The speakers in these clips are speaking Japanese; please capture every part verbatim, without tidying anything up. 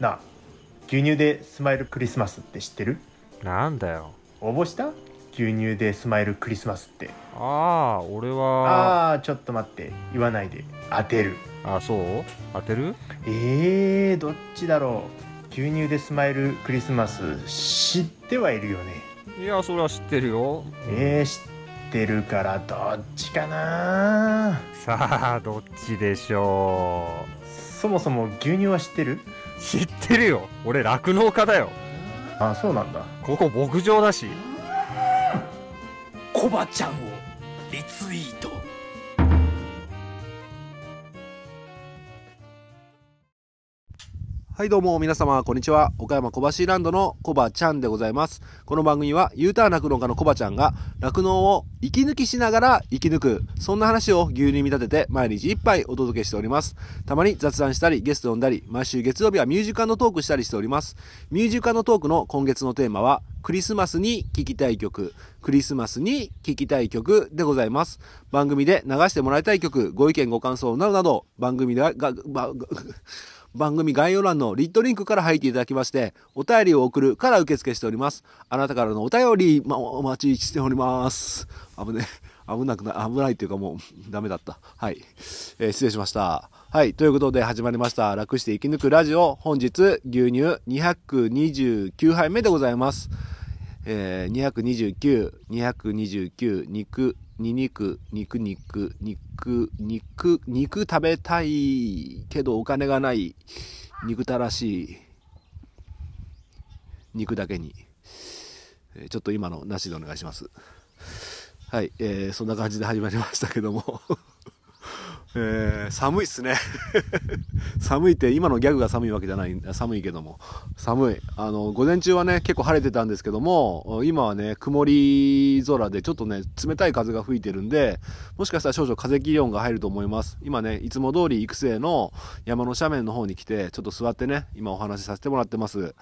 なあ、牛乳でスマイルクリスマスって知ってる？なんだよ。応募した？牛乳でスマイルクリスマスって。ああ、俺は。ああ、ちょっと待って、言わないで。当てる。あ、そう？当てる？えー、どっちだろう。牛乳でスマイルクリスマス知ってはいるよね。いや、それは知ってるよ。えー、知ってるから、どっちかな。さあ、どっちでしょう。そもそも牛乳は知ってる？知ってるよ。俺、酪農家だよ。あ、そうなんだ。ここ牧場だし。コバちゃんをリツイート。はい、どうも皆様こんにちは。岡山小橋ランドのコバちゃんでございます。この番組は U ターン酪農家のコバちゃんが酪農を息抜きしながら生き抜く、そんな話を牛乳に見立てて毎日一杯お届けしております。たまに雑談したりゲスト呼んだり、毎週月曜日はミュージカルのトークしたりしております。ミュージカルのトークの今月のテーマはクリスマスに聴きたい曲、クリスマスに聴きたい曲でございます。番組で流してもらいたい曲、ご意見ご感想などなど、番組でががが番組概要欄のリットリンクから入っていただきまして、お便りを送るから受付しております。あなたからのお便り、ま、お待ちしております。危ね、危なくな、危ないっていうかもうダメだった。はい、えー、失礼しました。はい、ということで始まりました。楽して生き抜くラジオ、本日牛乳にひゃくにじゅうきゅうはいめでございます。えー、にひゃくにじゅうきゅう、にひゃくにじゅうきゅう、肉、に肉、肉、肉、肉、肉、肉食べたいけどお金がない、肉たらしい、肉だけに、えー、ちょっと今のなしでお願いします。はい、えー、そんな感じで始まりましたけども、えー、寒いっすね。寒いって今のギャグが寒いわけじゃない、寒いけども、寒い。あの、午前中はね、結構晴れてたんですけども、今はね、曇り空でちょっとね、冷たい風が吹いてるんで、もしかしたら少々風気温が入ると思います。今ね、いつも通り育成の山の斜面の方に来て、ちょっと座ってね、今お話しさせてもらってます。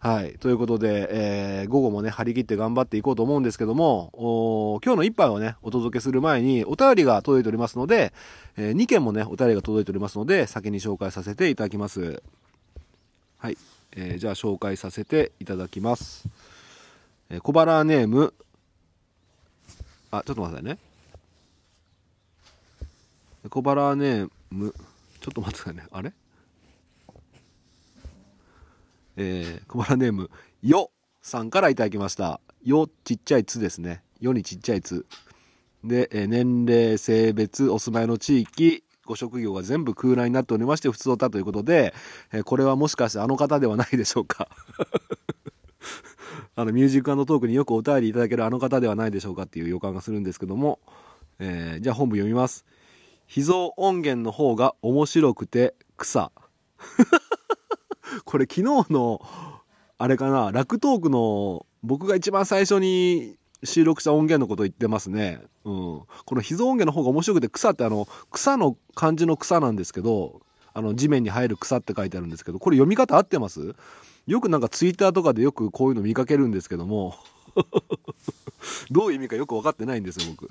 はい。ということで、えー、午後もね、張り切って頑張っていこうと思うんですけども、お今日の一杯をね、お届けする前に、お便りが届いておりますので、えー、にけんもね、お便りが届いておりますので、先に紹介させていただきます。はい。えー、じゃあ、紹介させていただきます。えー、小腹ネーム、あ、ちょっと待ってくださいね。小腹ネーム、ちょっと待ってくださいね。あれえー、小原ネームよさんからいただきました。よ、ちっちゃいつですね。よにちっちゃいつで、えー、年齢、性別、お住まいの地域、ご職業が全部空欄になっておりまして、普通だということで、えー、これはもしかしてあの方ではないでしょうかあのミュージック&トークによくお便りいただけるあの方ではないでしょうかっていう予感がするんですけども、えー、じゃあ本部読みます。秘蔵音源の方が面白くて草これ昨日のあれかな、ラクトークの僕が一番最初に収録した音源のこと言ってますね。うん、この秘蔵音源の方が面白くて草って、あの草の漢字の草なんですけど、あの地面に生える草って書いてあるんですけど、これ読み方合ってます？よくなんかツイッターとかでよくこういうの見かけるんですけどもどういう意味かよく分かってないんですよ僕。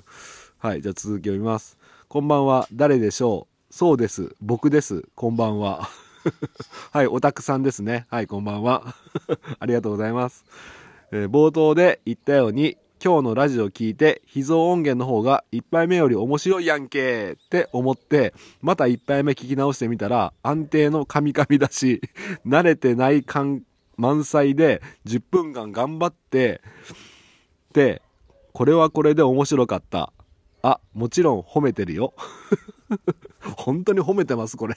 はい、じゃあ続き読みます。こんばんは、誰でしょう。そうです、僕です。こんばんははい、オタクさんですね。はい、こんばんはありがとうございます。えー、冒頭で言ったように、今日のラジオ聞いて秘蔵音源の方がいっぱいめより面白いやんけって思って、またいっぱいめ聞き直してみたら安定のカミカミだし、慣れてない感満載でじゅっぷんかん頑張ってて、これはこれで面白かった。あ、もちろん褒めてるよ本当に褒めてますこれ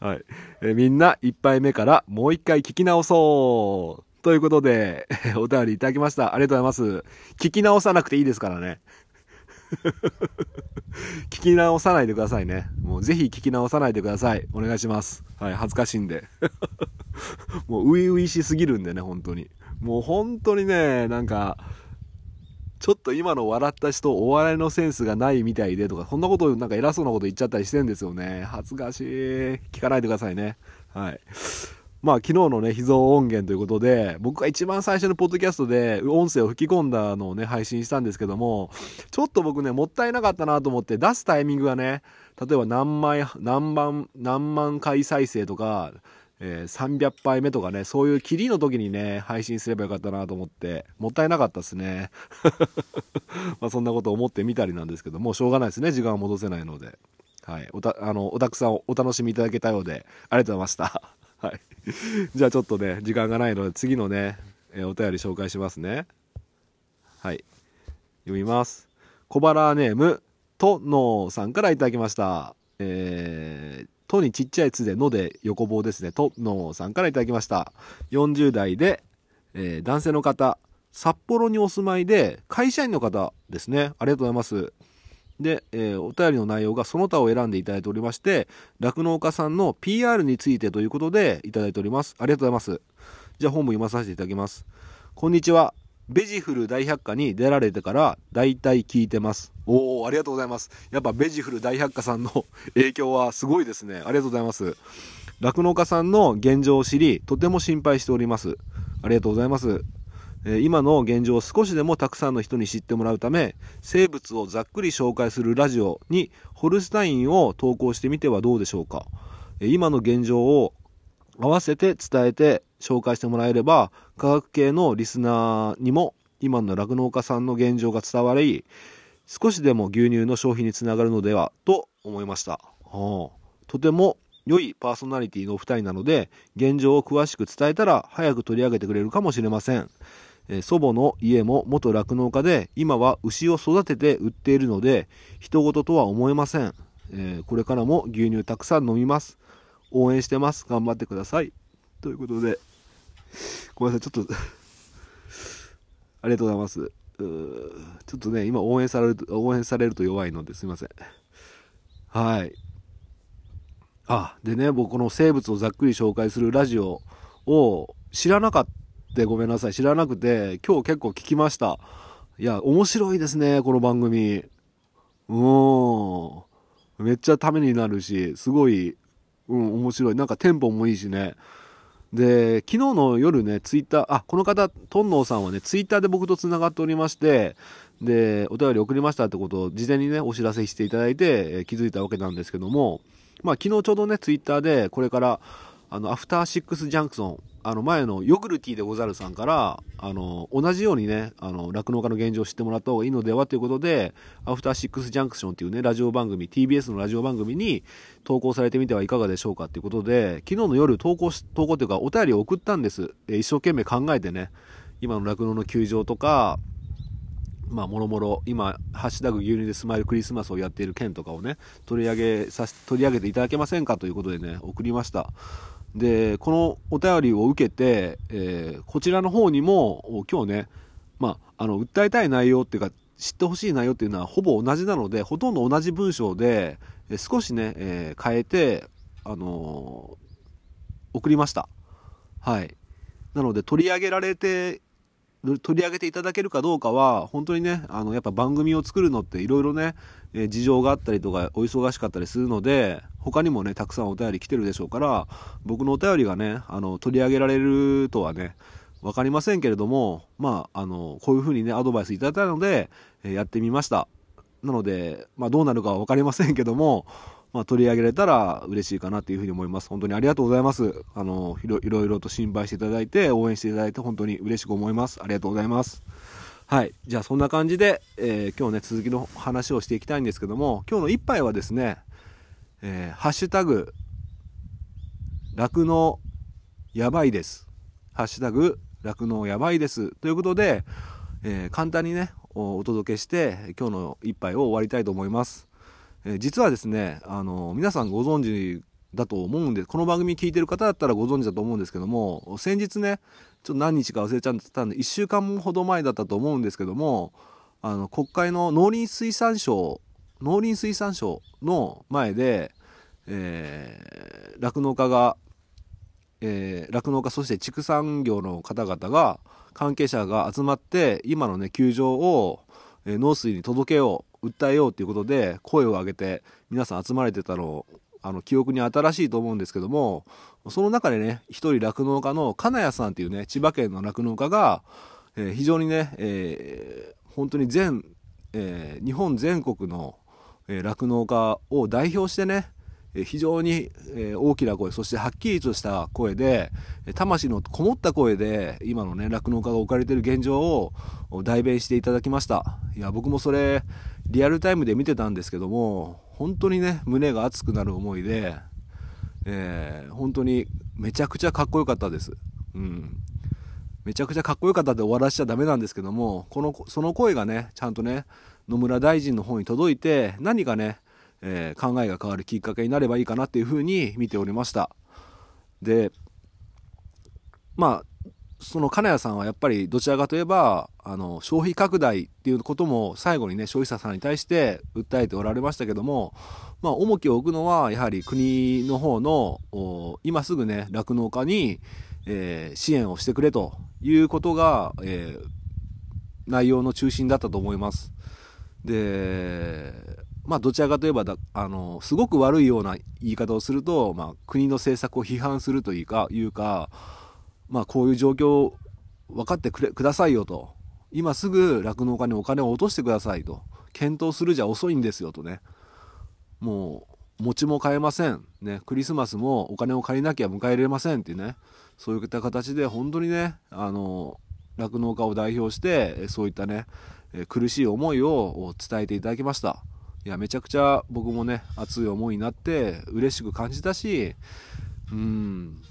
はい、えみんないっぱい目からもう一回聞き直そうということで、お便りいただきました。ありがとうございます。聞き直さなくていいですからね聞き直さないでくださいね。もうぜひ聞き直さないでください、お願いします。はい、恥ずかしいんでもうういういしすぎるんでね、本当にもう本当にね、なんかちょっと今の笑った人お笑いのセンスがないみたいでとか、そんなことなんか偉そうなこと言っちゃったりしてんですよね。恥ずかしい、聞かないでくださいね。はい、まあ昨日のね秘蔵音源ということで、僕が一番最初のポッドキャストで音声を吹き込んだのをね配信したんですけども、ちょっと僕ねもったいなかったなと思って、出すタイミングがね例えば何枚、何万、何万回再生とか、えー、さんびゃっぱいめとかね、そういう切りの時にね、配信すればよかったなと思って、もったいなかったですね。まあそんなこと思ってみたりなんですけど、もうしょうがないですね。時間は戻せないので。はい。おた、あの、おたくさんお楽しみいただけたようで、ありがとうございました。はい。じゃあちょっとね、時間がないので、次のね、えー、お便り紹介しますね。はい。読みます。小腹ネーム、とのさんからいただきました。えー、とにちっちゃいつでので横棒ですね。とのさんからいただきました。よんじゅうだいで、えー、男性の方、札幌にお住まいで会社員の方ですね。ありがとうございます。で、えー、お便りの内容がその他を選んでいただいておりまして、酪農家さんの ピーアール についてということでいただいております。ありがとうございます。じゃあ本文読まさせていただきます。こんにちは。ベジフル大百科に出られてから大体聞いてます。おー、ありがとうございます。やっぱベジフル大百科さんの影響はすごいですね。ありがとうございます。酪農家さんの現状を知り、とても心配しております。ありがとうございます。えー、今の現状を少しでもたくさんの人に知ってもらうため、生物をざっくり紹介するラジオにホルスタインを投稿してみてはどうでしょうか。えー、今の現状を合わせて伝えて紹介してもらえれば、科学系のリスナーにも今の酪農家さんの現状が伝わり、少しでも牛乳の消費につながるのではと思いました。はあ、とても良いパーソナリティのお二人なので、現状を詳しく伝えたら早く取り上げてくれるかもしれません。え祖母の家も元酪農家で、今は牛を育てて売っているので人事とは思えません。えー、これからも牛乳たくさん飲みます。応援してます。頑張ってください。ということで、ごめんなさい、ちょっとありがとうございます。うーちょっとね、今応援されると応援されると弱いのですいません。はい。あでね、僕この生物をざっくり紹介するラジオを知らなかったごめんなさい知らなくて、今日結構聞きました。いや、面白いですね、この番組。うーん、めっちゃためになるし、すごい、うん、面白い。なんかテンポもいいしね。で、昨日の夜ね、ツイッター、あ、この方、とんのうさんはね、ツイッターで僕とつながっておりまして、で、お便り送りましたってことを事前にね、お知らせしていただいて、えー、気づいたわけなんですけども、まあ、昨日ちょうどね、ツイッターで、これから、あの、アフターシックスジャンクソン、あの、前のヨグルティでござるさんから、あの、同じようにね、あの、酪農家の現状を知ってもらった方がいいのではということで、アフターシックスジャンクションっていうね、ラジオ番組、ティービーエス のラジオ番組に投稿されてみてはいかがでしょうかということで、昨日の夜投稿し、投稿というかお便りを送ったんです。一生懸命考えてね、今の酪農の窮状とか、まあ、もろもろ、今、ハッシュタグ牛乳でスマイルクリスマスをやっている件とかをね、取り上げさし、取り上げていただけませんかということでね、送りました。で、このお便りを受けて、えー、こちらの方にも今日ね、まあ、あの訴えたい内容っていうか知ってほしい内容っていうのはほぼ同じなので、ほとんど同じ文章で少しね、えー、変えて、あのー、送りました。はい。なので取り上げられて取り上げていただけるかどうかは、本当にね、あのやっぱ番組を作るのっていろいろね、えー、事情があったりとかお忙しかったりするので、他にもねたくさんお便り来てるでしょうから、僕のお便りがね、あの取り上げられるとはね分かりませんけれども、まあ、あのこういう風にねアドバイスいただいたので、えー、やってみました。なので、まあ、どうなるかは分かりませんけども、まあ、取り上げられたら嬉しいかなというふうに思います。本当にありがとうございます。あの、いろいろと心配していただいて、応援していただいて、本当に嬉しく思います。ありがとうございます。はい。じゃあ、そんな感じで、えー、今日ね、続きの話をしていきたいんですけども、今日の一杯はですね、えー、ハッシュタグ、酪農やばいです。ハッシュタグ、酪農やばいです。ということで、えー、簡単にねお、お届けして、今日の一杯を終わりたいと思います。実はですね、あの皆さんご存知だと思うんで、この番組聞いてる方だったらご存知だと思うんですけども、先日ね、ちょっと何日か忘れちゃったんでいっしゅうかんほど前だったと思うんですけども、あの国会の農林水産省農林水産省の前で、えー、酪農家が、えー、酪農家そして畜産業の方々が関係者が集まって、今のね窮状を、えー、農水に届けよう、訴えようということで声を上げて皆さん集まれてたの、あの記憶に新しいと思うんですけども、その中でね、一人酪農家の金谷さんっていうね、千葉県の酪農家が、えー、非常にね、えー、本当に全、えー、日本全国の、酪農家を代表してね、非常に大きな声、そしてはっきりとした声で、魂のこもった声で今のね酪農家が置かれている現状を代弁していただきました。いや、僕もそれリアルタイムで見てたんですけども、本当にね胸が熱くなる思いで、えー、本当にめちゃくちゃかっこよかったです。うん、めちゃくちゃかっこよかったで終わらしちゃダメなんですけども、このその声がねちゃんとね野村大臣の方に届いて、何かね、えー、考えが変わるきっかけになればいいかなっていうふうに見ておりました。で、まあその金谷さんはやっぱりどちらかといえばあの消費拡大っていうことも最後にね消費者さんに対して訴えておられましたけども、まあ、重きを置くのはやはり国の方の今すぐね酪農家に、えー、支援をしてくれということが、えー、内容の中心だったと思います。で、まあ、どちらかといえばだあのすごく悪いような言い方をすると、まあ、国の政策を批判するというか、いうかまあ、こういう状況分かってくれくださいよと、今すぐ酪農家にお金を落としてくださいと、検討するじゃ遅いんですよとね、もう餅も買えません、ね、クリスマスもお金を借りなきゃ迎えられませんっていうね、そういった形で本当にねあの酪農家を代表してそういったね苦しい思いを伝えていただきました。いや、めちゃくちゃ僕もね熱い思いになって嬉しく感じたし、うーん、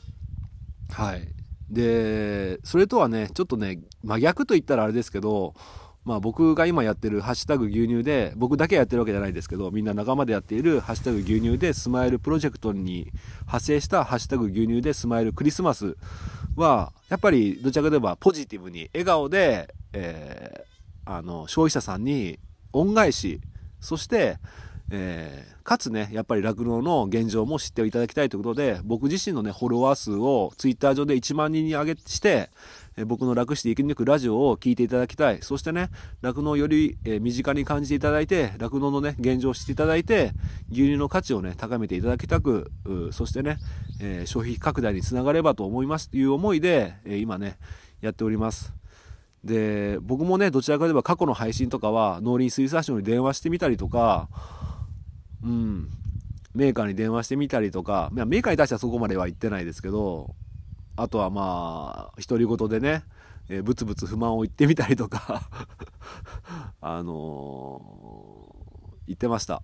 はい。でそれとはねちょっとね真逆と言ったらあれですけど、まあ、僕が今やってるハッシュタグ牛乳で、僕だけやってるわけじゃないですけど、みんな仲間でやっているハッシュタグ牛乳でスマイルプロジェクトに派生したハッシュタグ牛乳でスマイルクリスマスは、やっぱりどちらかといえばポジティブに笑顔で、えー、あの消費者さんに恩返し、そして、えー、かつねやっぱり酪農の現状も知っていただきたいということで、僕自身のねフォロワー数をツイッター上でいちまんにんに上げして、えー、僕の楽して生き抜くラジオを聞いていただきたい。そしてね酪農をより、えー、身近に感じていただいて、酪農のね現状を知っていただいて、牛乳の価値をね高めていただきたく、そしてね、えー、消費拡大につながればと思いますという思いで、えー、今ねやっております。で、僕もねどちらかといえば過去の配信とかは農林水産省に電話してみたりとか、うん、メーカーに電話してみたりとか、メーカーに対してはそこまでは言ってないですけど、あとはまあ独り言でね、えー、ブツブツ不満を言ってみたりとかあのー、言ってました。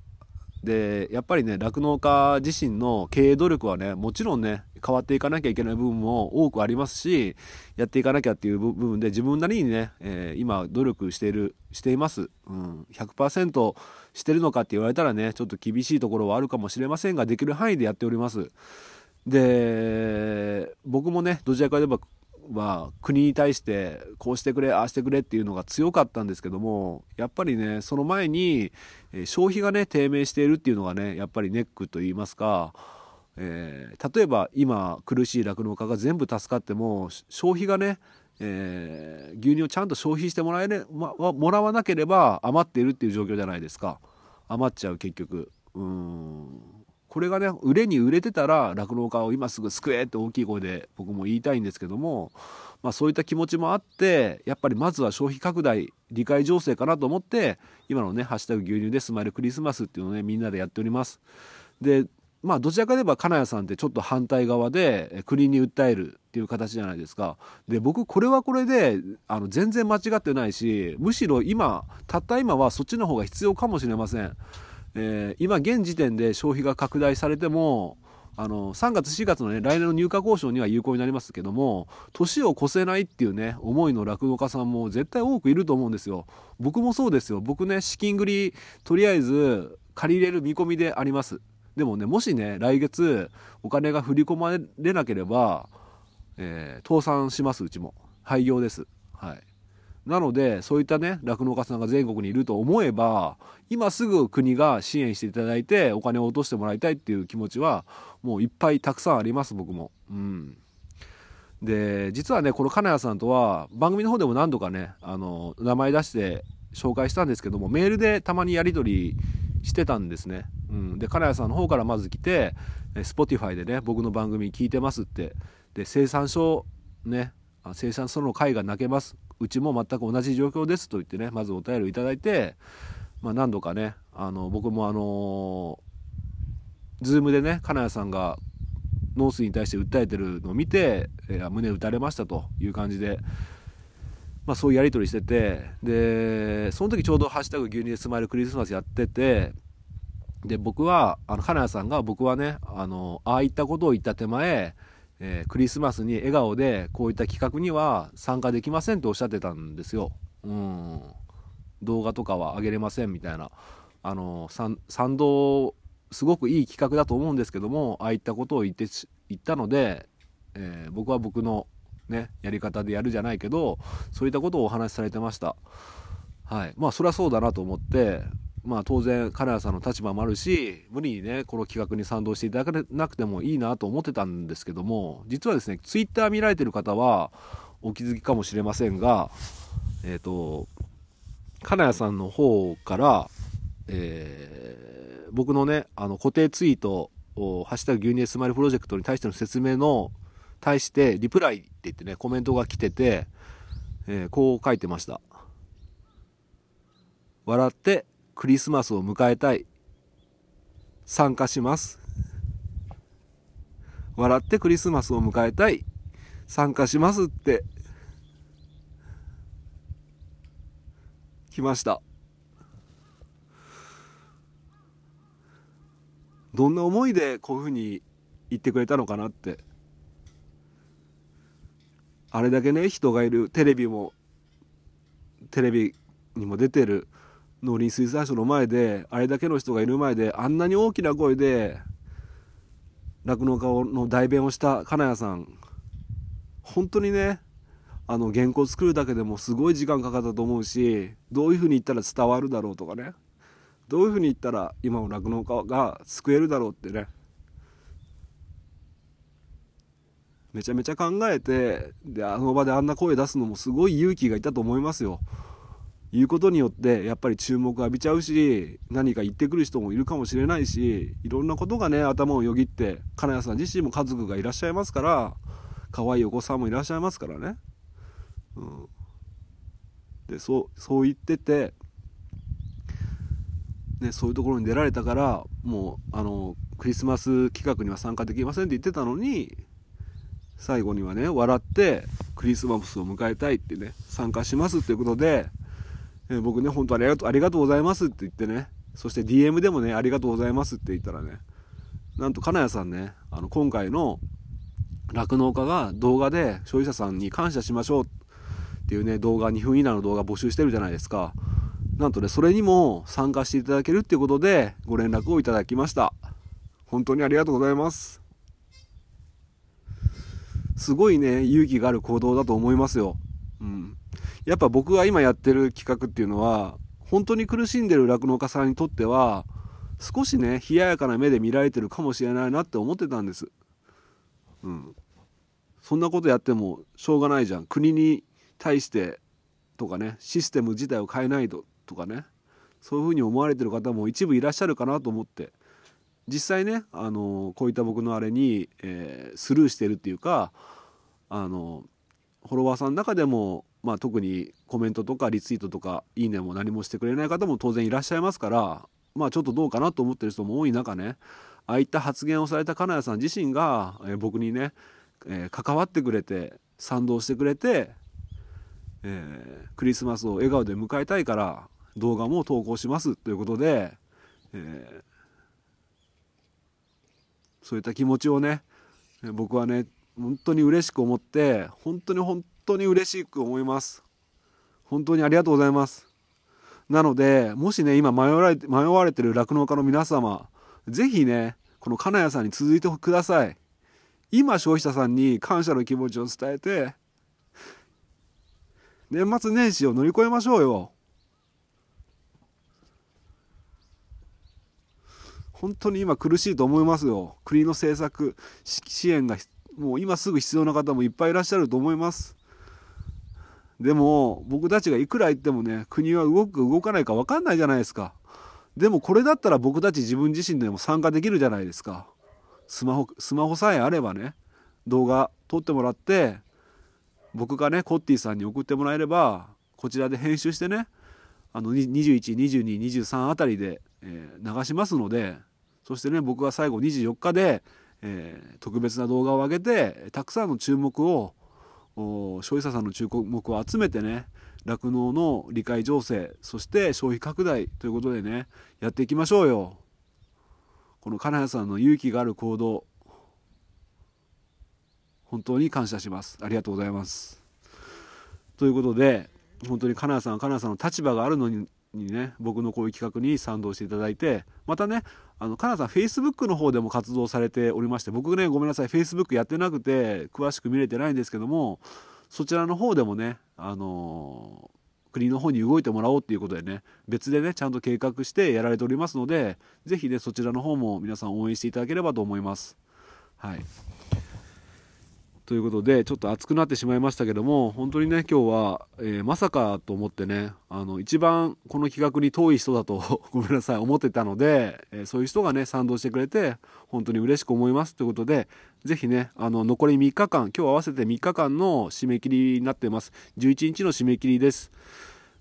でやっぱりね酪農家自身の経営努力はねもちろんね変わっていかなきゃいけない部分も多くありますし、やっていかなきゃっていう部分で自分なりにね、えー、今努力しているしています、うん、ひゃくパーセント してるのかって言われたらねちょっと厳しいところはあるかもしれませんが、できる範囲でやっております。で僕もねどちらかといえば、まあ、国に対してこうしてくれああしてくれっていうのが強かったんですけども、やっぱりねその前に消費がね低迷しているっていうのがねやっぱりネックといいますか、えー、例えば今苦しい酪農家が全部助かっても消費がね、えー、牛乳をちゃんと消費してもらえれ、ま、もらわなければ余っているっていう状況じゃないですか。余っちゃう結局、うーん、これがね売れに売れてたら酪農家を今すぐ救えって大きい声で僕も言いたいんですけども、まあ、そういった気持ちもあって、やっぱりまずは消費拡大理解情勢かなと思って、今のねハッシュタグ牛乳でスマイルクリスマスっていうのをねみんなでやっております。でまあどちらかといえば金谷さんってちょっと反対側で国に訴えるっていう形じゃないですか。で僕これはこれであの全然間違ってないし、むしろ今たった今はそっちの方が必要かもしれません。えー、今現時点で消費が拡大されてもあのさんがつしがつの、ね、来年の入荷交渉には有効になりますけども、年を越せないっていうね思いの酪農家さんも絶対多くいると思うんですよ。僕もそうですよ。僕ね資金繰りとりあえず借り入れる見込みであります。でもねもしね来月お金が振り込まれなければ、えー、倒産します。うちも廃業です。はい。なのでそういったね酪農家さんが全国にいると思えば、今すぐ国が支援していただいてお金を落としてもらいたいっていう気持ちはもういっぱいたくさんあります、僕も。うん、で実はねこの金谷さんとは番組の方でも何度かねあの名前出して紹介したんですけども、メールでたまにやり取りしてたんですね。うん、で金谷さんの方からまず来て スポティファイ でね僕の番組聞いてますって、で生産所ね生産その会が泣けます、うちも全く同じ状況ですと言ってねまずお便りをいただいて、まあ、何度かね、あの僕もあのズームでね、金谷さんがノースに対して訴えてるのを見て、えー、胸打たれましたという感じで、まあ、そういうやり取りしてて、でその時ちょうどハッシュタグ牛乳でスマイルクリスマスやってて、で僕はあの金谷さんが僕はね、あのああいったことを言った手前、えー、クリスマスに笑顔でこういった企画には参加できませんとおっしゃってたんですよ。うん、動画とかは上げれませんみたいな、あの賛同すごくいい企画だと思うんですけども、ああいったことを言って言ったので、えー、僕は僕のねやり方でやるじゃないけど、そういったことをお話しされてました。はい、まあそりゃそうだなと思って、まあ当然金谷さんの立場もあるし、無理にねこの企画に賛同していただけなくてもいいなと思ってたんですけども、実はですね、ツイッター見られてる方はお気づきかもしれませんが、えっと金谷さんの方から、えー、僕のねあの固定ツイートを「ハッシュタグ牛乳スマイルプロジェクト」に対しての説明の対してリプライって言ってねコメントが来てて、えー、こう書いてました。笑ってクリスマスを迎えたい、参加します。笑ってクリスマスを迎えたい、参加しますって来ました。どんな思いでこういうふうに言ってくれたのかなって、あれだけね人がいる、テレビもテレビにも出てる、農林水産省の前であれだけの人がいる前で、あんなに大きな声で酪農家の代弁をした金谷さん、本当にねあの原稿作るだけでもすごい時間かかったと思うし、どういうふうに言ったら伝わるだろうとかね、どういうふうに言ったら今の酪農家が救えるだろうってね、めちゃめちゃ考えて、であの場であんな声出すのもすごい勇気がいったと思いますよ。言うことによってやっぱり注目浴びちゃうし、何か言ってくる人もいるかもしれないし、いろんなことがね頭をよぎって、金谷さん自身も家族がいらっしゃいますから、可愛いお子さんもいらっしゃいますからね、うん、で そう、そう言ってて、ね、そういうところに出られたから、もうあのクリスマス企画には参加できませんって言ってたのに、最後にはね笑ってクリスマスを迎えたいってね、参加しますっていうことで、え僕ね本当ありがとうありがとうございますって言ってね、そして ディーエム でもねありがとうございますって言ったらね、なんと金谷さんね、あの今回の酪農家が動画で消費者さんに感謝しましょうっていうね動画、にふん以内の動画募集してるじゃないですか。なんとねそれにも参加していただけるっていうことでご連絡をいただきました。本当にありがとうございます。すごいね勇気がある行動だと思いますよ。うん、やっぱ僕が今やってる企画っていうのは、本当に苦しんでる酪農家さんにとっては少しね冷ややかな目で見られてるかもしれないなって思ってたんです。うん、そんなことやってもしょうがないじゃん、国に対してとかね、システム自体を変えないととかね、そういうふうに思われてる方も一部いらっしゃるかなと思って、実際ねあのこういった僕のあれに、えー、スルーしてるっていうか、あのフォロワーさんの中でも、まあ、特にコメントとかリツイートとかいいねも何もしてくれない方も当然いらっしゃいますから、まあ、ちょっとどうかなと思ってる人も多い中ね、ああいった発言をされた金谷さん自身が、えー、僕にね、えー、関わってくれて賛同してくれて、えー、クリスマスを笑顔で迎えたいから動画も投稿しますということで、えー、そういった気持ちをね僕はね本当に嬉しく思って、本当に本当に嬉しく思います。本当にありがとうございます。なのでもしね今迷われて迷われてる酪農家の皆様、ぜひねこの金谷さんに続いてください。今消費者さんに感謝の気持ちを伝えて、年末年始を乗り越えましょうよ。本当に今苦しいと思いますよ。国の政策支援がもう今すぐ必要な方もいっぱいいらっしゃると思います。でも僕たちがいくら言ってもね、国は動く動かないか分かんないじゃないですか。でもこれだったら僕たち自分自身でも参加できるじゃないですか。スマホ、スマホさえあればね、動画撮ってもらって僕がねコッティさんに送ってもらえれば、こちらで編集してねあのにじゅういち、にじゅうに、にじゅうさんあたりで、えー、流しますので、そしてね、僕は最後にじゅうよっかで、えー、特別な動画を上げて、たくさんの注目を、消費者さんの注目を集めてね、酪農の理解醸成、そして消費拡大ということでね、やっていきましょうよ。この金谷さんの勇気がある行動、本当に感謝します。ありがとうございます。ということで、本当に金谷さんは金谷さんの立場があるのにね、僕のこういう企画に賛同していただいて、またね、あの金谷さんフェイスブックの方でも活動されておりまして、僕ね、ごめんなさい、フェイスブックやってなくて詳しく見れてないんですけども、そちらの方でもね、あのー、国の方に動いてもらおうということでね、別でね、ちゃんと計画してやられておりますので、ぜひね、そちらの方も皆さん応援していただければと思います。はい。ということで、ちょっと熱くなってしまいましたけども、本当にね、今日は、えー、まさかと思ってね、あの一番この企画に遠い人だとごめんなさい、思ってたので、えー、そういう人がね、賛同してくれて本当に嬉しく思いますということで、ぜひね、あの残りみっかかん、今日合わせてみっかかんの締め切りになってます。じゅういちにちの締め切りです。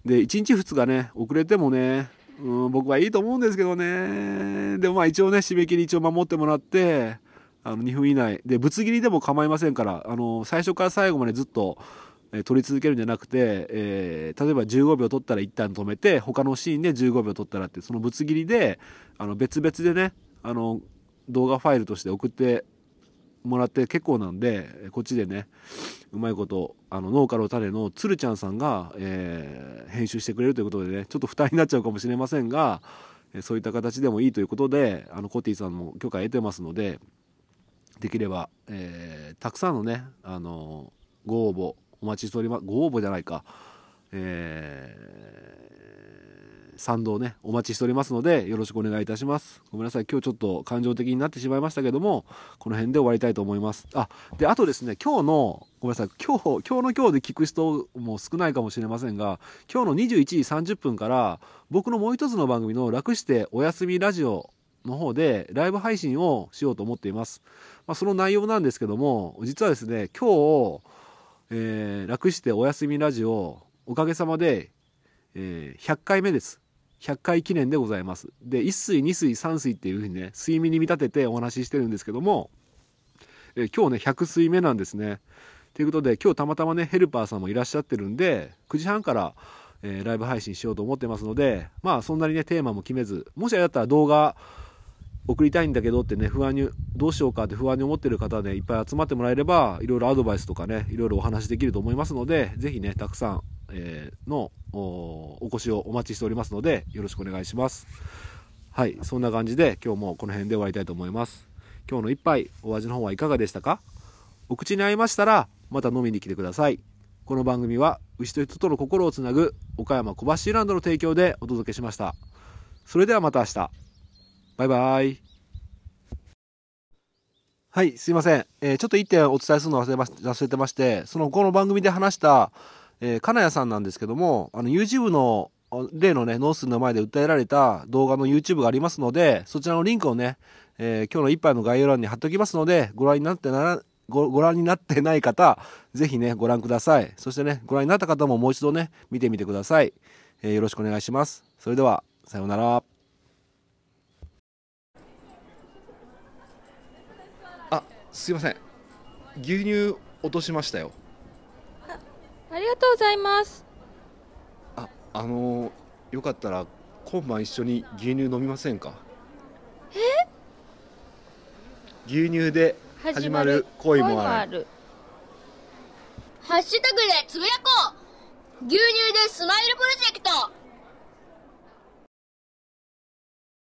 で、いちにちふつかがね、遅れてもね、うん、僕はいいと思うんですけどね、でもまあ一応ね、締め切り一応守ってもらって、あのにふん以内でぶつ切りでも構いませんから、あの最初から最後までずっと、えー、撮り続けるんじゃなくて、えー、例えばじゅうごびょう撮ったら一旦止めて、他のシーンでじゅうごびょう撮ったらって、そのぶつ切りであの別々でね、あの動画ファイルとして送ってもらって結構なんで、こっちでね、うまいことあの農家の種のつるちゃんさんが、えー、編集してくれるということでね、ちょっと負担になっちゃうかもしれませんが、そういった形でもいいということで、あのコティさんも許可得てますので。できれば、えー、たくさんのね、あのー、ご応募お待ちしております。ご応募じゃないか、えー、賛同ね、お待ちしておりますので、よろしくお願いいたします。ごめんなさい、今日ちょっと感情的になってしまいましたけども、この辺で終わりたいと思います。あ、で、あとですね、今日のごめんなさい、今日今日の今日で聞く人も少ないかもしれませんが、今日のにじゅういちじさんじゅっぷんから僕のもう一つの番組の楽しておやすみラジオの方でライブ配信をしようと思っています。まあ、その内容なんですけども、実はですね、今日、えー、楽しておやすみラジオ、おかげさまで、えー、ひゃっかいめです。ひゃっかい記念でございます。で、いっすい、にすい、さんすいっていうふうにね、睡眠に見立ててお話ししてるんですけども、えー、今日ね、ひゃくすいめなんですね。ということで、今日たまたまね、ヘルパーさんもいらっしゃってるんで、くじはんから、えー、ライブ配信しようと思ってますので、まあそんなにね、テーマも決めず、もしあれだったら動画、送りたいんだけどってね、不安にどうしようかって不安に思ってる方ね、いっぱい集まってもらえれば、いろいろアドバイスとかね、いろいろお話できると思いますので、ぜひね、たくさん、えー、の お, お越しをお待ちしておりますので、よろしくお願いします。はい、そんな感じで今日もこの辺で終わりたいと思います。今日の一杯、お味の方はいかがでしたか？お口に合いましたらまた飲みに来てください。この番組は牛と人との心をつなぐ岡山小橋ランドの提供でお届けしました。それではまた明日、バイバイ。はい、すいません、えー、ちょっといってんお伝えするの忘れま、忘れてまして、そのこの番組で話した、えー、金谷さんなんですけども、あの YouTube の例のね、ノースの前で訴えられた動画の YouTube がありますので、そちらのリンクをね、えー、今日の一杯の概要欄に貼っておきますので、ご覧になってならご, ご覧になってない方、ぜひね、ご覧ください。そしてね、ご覧になった方ももう一度ね、見てみてください。えー、よろしくお願いします。それでは、さようなら。すいません、牛乳落としましたよ。 あ, ありがとうございます。あ、あのー、よかったら今晩一緒に牛乳飲みませんか？え？牛乳で始まる恋もある。ハッシュタグでつぶやこう。牛乳でスマイルプロジェクト。